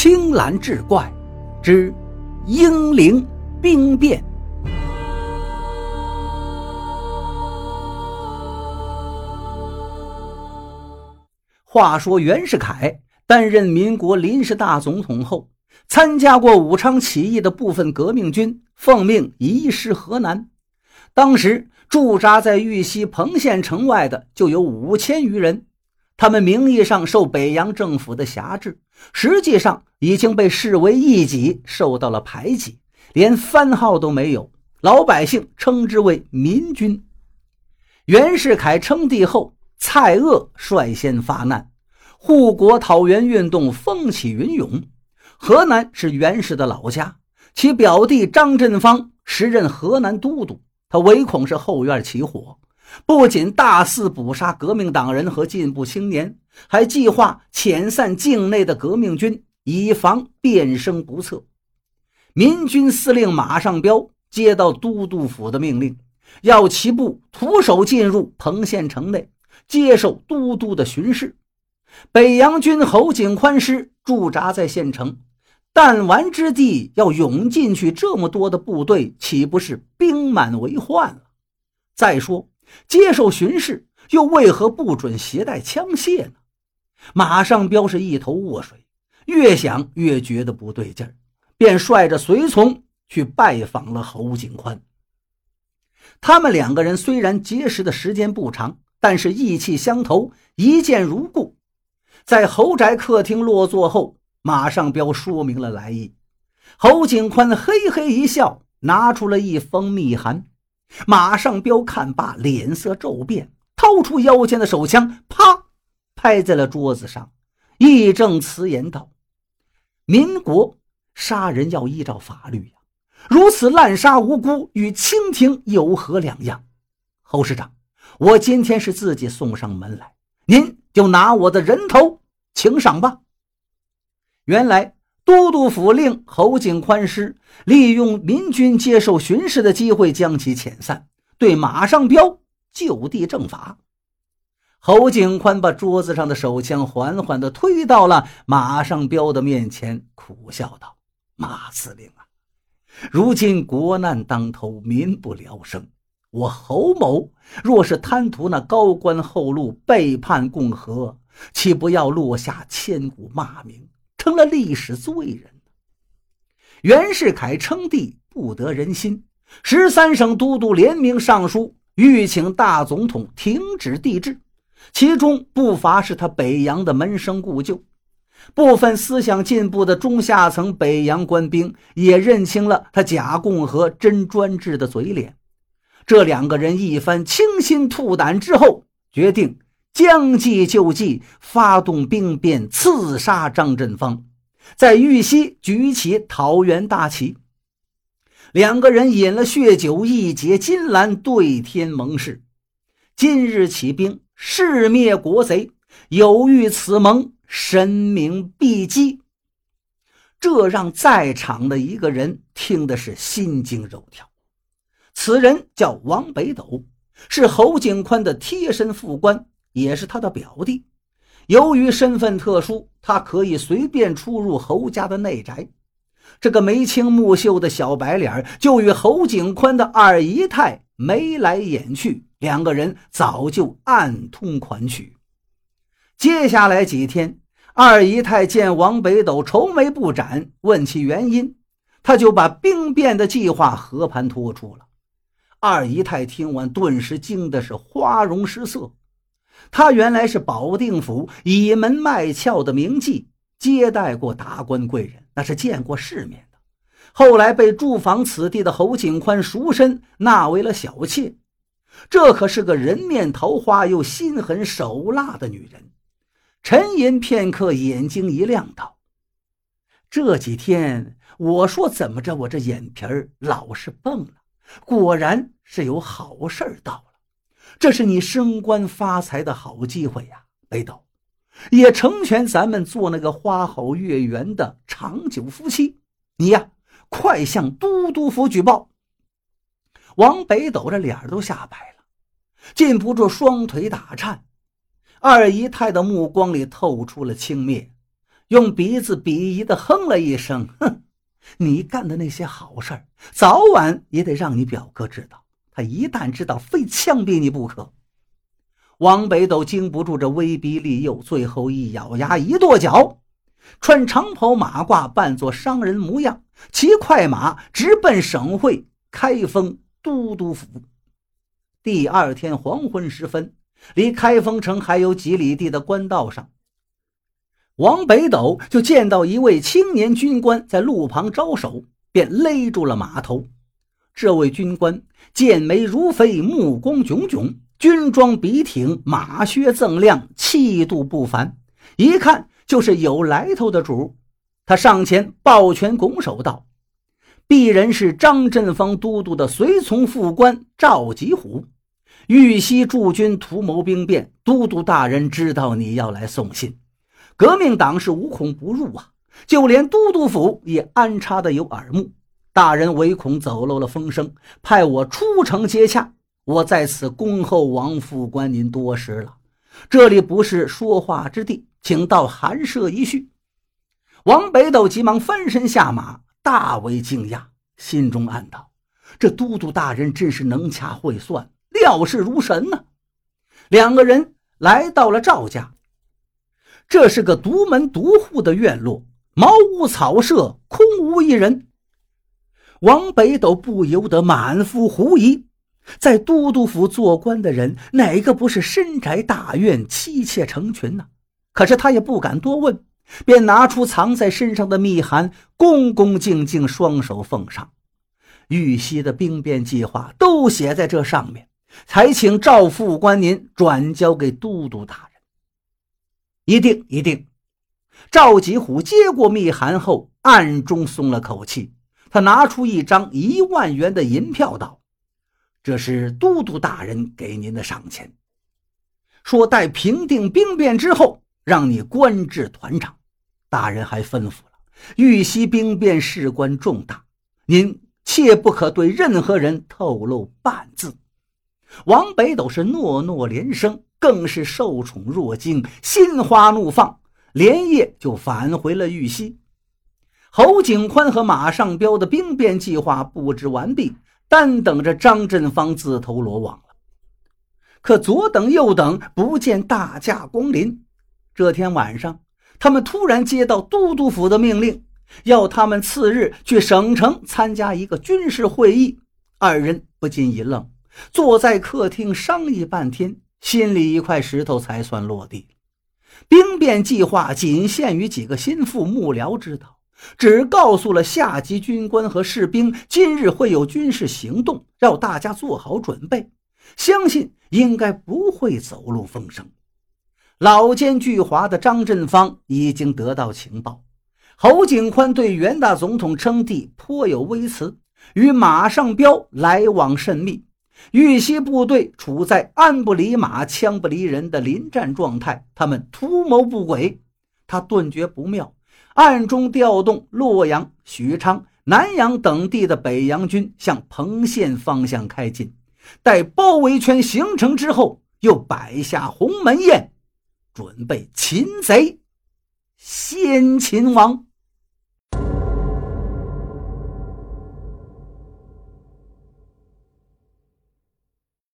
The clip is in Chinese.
青蓝志怪之英灵兵变。话说袁世凯担任民国临时大总统后，参加过武昌起义的部分革命军奉命移师河南。当时驻扎在豫西彭县城外的就有5000余人，他们名义上受北洋政府的辖制，实际上已经被视为异己，受到了排挤，连番号都没有，老百姓称之为民军。袁世凯称帝后，蔡锷率先发难，护国讨袁运动风起云涌。河南是袁氏的老家，其表弟张振芳时任河南都督，他唯恐是后院起火，不仅大肆捕杀革命党人和进步青年，还计划遣散境内的革命军，以防变生不测。民军司令马尚彪接到都督府的命令，要其部徒手进入彭县城内，接受都督的巡视。北洋军侯景宽师驻扎在县城，弹丸之地，要涌进去这么多的部队，岂不是兵满为患了？再说接受巡视又为何不准携带枪械呢？马尚彪是一头雾水，越想越觉得不对劲儿，便率着随从去拜访了侯景宽。他们两个人虽然结识的时间不长，但是意气相投，一见如故。在侯宅客厅落座后，马尚彪说明了来意。侯景宽嘿嘿一笑，拿出了一封密函。马尚彪看罢，脸色骤变，掏出腰间的手枪，啪，拍在了桌子上，义正辞严道：“民国杀人要依照法律呀，如此滥杀无辜，与清廷有何两样？侯师长，我今天是自己送上门来，您就拿我的人头请赏吧。”原来都督府令侯景宽师利用民军接受巡视的机会将其遣散，对马尚彪就地正法。侯景宽把桌子上的手枪缓缓地推到了马尚彪的面前，苦笑道：“马司令啊，如今国难当头，民不聊生，我侯某若是贪图那高官厚禄，背叛共和，岂不要落下千古骂名，成了历史罪人？”袁世凯称帝不得人心，13省都督联名上书，欲请大总统停止帝制，其中不乏是他北洋的门生故旧。部分思想进步的中下层北洋官兵也认清了他假共和真专制的嘴脸。这两个人一番倾心吐胆之后，决定将计就计，发动兵变，刺杀张振芳，在豫西举起桃园大旗。两个人饮了血酒，义结金兰，对天盟誓：今日起兵，誓灭国贼，有遇此盟，神明必击。这让在场的一个人听的是心惊肉跳，此人叫王北斗，是侯景宽的贴身副官，也是他的表弟。由于身份特殊，他可以随便出入侯家的内宅。这个眉清目秀的小白脸就与侯景宽的二姨太眉来眼去，两个人早就暗通款曲。接下来几天，二姨太见王北斗愁眉不展，问其原因，他就把兵变的计划和盘托出了。二姨太听完，顿时惊的是花容失色。他原来是保定府倚门卖俏的名妓，接待过达官贵人，那是见过世面的。后来被驻防此地的侯景宽赎身，纳为了小妾。这可是个人面桃花又心狠手辣的女人。沉吟片刻，眼睛一亮，道：“这几天我说怎么着，我这眼皮儿老是蹦了，果然是有好事儿到了。这是你升官发财的好机会呀，北斗，也成全咱们做那个花好月圆的长久夫妻。你呀，快向都督府举报。”王北斗这脸都吓白了，禁不住双腿打颤。二姨太的目光里透出了轻蔑，用鼻子鄙夷地哼了一声，哼，你干的那些好事儿，早晚也得让你表哥知道，他一旦知道，非枪毙你不可。王北斗经不住这威逼利诱，最后一咬牙一跺脚，穿长袍马褂，扮作商人模样，骑快马直奔省会开封都督府。第二天黄昏时分，离开封城还有几里地的官道上，王北斗就见到一位青年军官在路旁招手，便勒住了马头。这位军官剑眉如飞，目光炯炯，军装笔挺，马靴锃亮，气度不凡，一看就是有来头的主。他上前抱拳拱手道：“鄙人是张振芳都督的随从副官赵吉虎，豫西驻军图谋兵变，都督大人知道你要来送信，革命党是无孔不入啊，就连都督府也安插的有耳目，大人唯恐走漏了风声，派我出城接洽。我在此恭候王副官您多时了，这里不是说话之地，请到寒舍一叙。”王北斗急忙翻身下马，大为惊讶，心中暗道：这都督大人真是能掐会算，料事如神啊。两个人来到了赵家，这是个独门独户的院落，茅屋草舍，空无一人。王北斗不由得满腹狐疑，在都督府做官的人，哪个不是深宅大院，妻妾成群呢？可是他也不敢多问，便拿出藏在身上的密函，恭恭敬敬双手奉上。豫西的兵变计划都写在这上面，才请赵副官您转交给都督大人。一定一定。赵吉虎接过密函后，暗中松了口气。他拿出一张1万元的银票道：这是都督大人给您的赏钱，说待平定兵变之后，让你官至团长。大人还吩咐了，豫西兵变事关重大，您切不可对任何人透露半字。王北斗是诺诺连声，更是受宠若惊，心花怒放，连夜就返回了豫西。侯景宽和马尚彪的兵变计划布置完毕，单等着张振芳自投罗网了。可左等右等，不见大驾光临。这天晚上，他们突然接到都督府的命令，要他们次日去省城参加一个军事会议。二人不禁一愣，坐在客厅商议半天，心里一块石头才算落地。兵变计划仅限于几个心腹幕僚知道，只告诉了下级军官和士兵，今日会有军事行动，要大家做好准备，相信应该不会走漏风声。老奸巨猾的张振芳已经得到情报，侯景宽对袁大总统称帝颇有微词，与马尚彪来往甚密，豫西部队处在鞍不离马枪不离人的临战状态，他们图谋不轨。他顿觉不妙，暗中调动洛阳、许昌、南阳等地的北洋军向彭县方向开进，待包围圈形成之后，又摆下鸿门宴，准备擒贼先擒王。